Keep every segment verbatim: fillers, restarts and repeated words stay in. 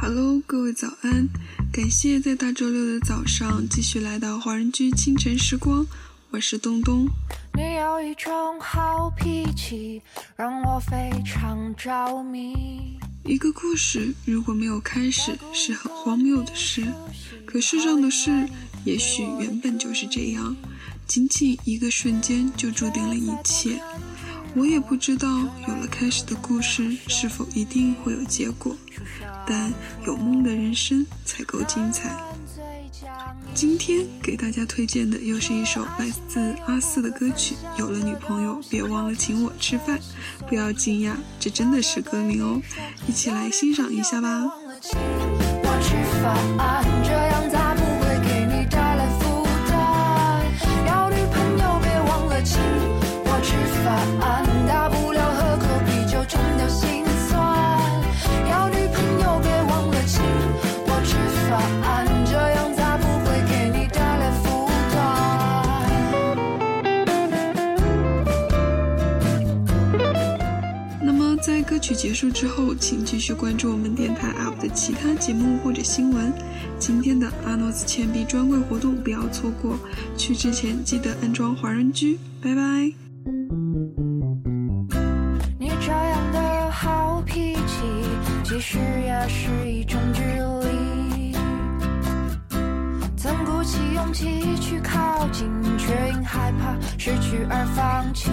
Hello， 各位早安！感谢在大周六的早上继续来到华人居清晨时光，我是东东。你有一种好脾气，让我非常着迷。一个故事如果没有开始，是很荒谬的事。可世上的事，也许原本就是这样，仅仅一个瞬间就注定了一切。我也不知道有了开始的故事是否一定会有结果，但有梦的人生才够精彩。今天给大家推荐的又是一首来自阿肆的歌曲，有了女朋友别忘了请我吃饭。不要惊讶，这真的是歌名哦，一起来欣赏一下吧。在歌曲结束之后，请继续关注我们电台 U P 的其他节目或者新闻。今天的阿诺斯钱币专柜活动不要错过，去之前记得安装华人居，拜拜。你这样的好脾气，其实也是一种距离。曾鼓起勇气去靠近，却因害怕失去而放弃。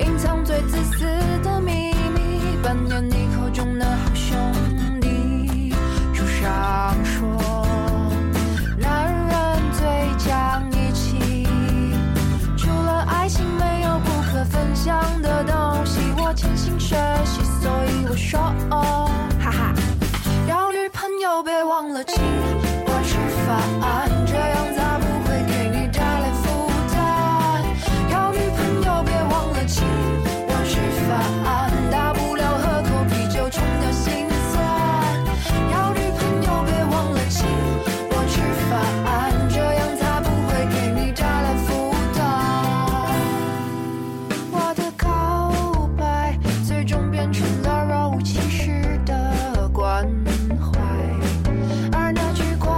隐藏最自私的秘密，扮演你口中的好兄弟。书上说，男人最讲义气，除了爱情没有不可分享的东西。我潜心学习，所以我说哦，哈哈。要女朋友别忘了请我吃饭，这样才不会给你带来负担。要女朋友别忘了。请我吃饭，大不了喝口啤酒冲掉心酸。要女朋友别忘了请我吃饭，这样才不会给你带来负担。我的告白最终变成了若无其事的关怀，而那句关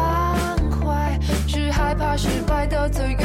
怀是害怕失败的罪。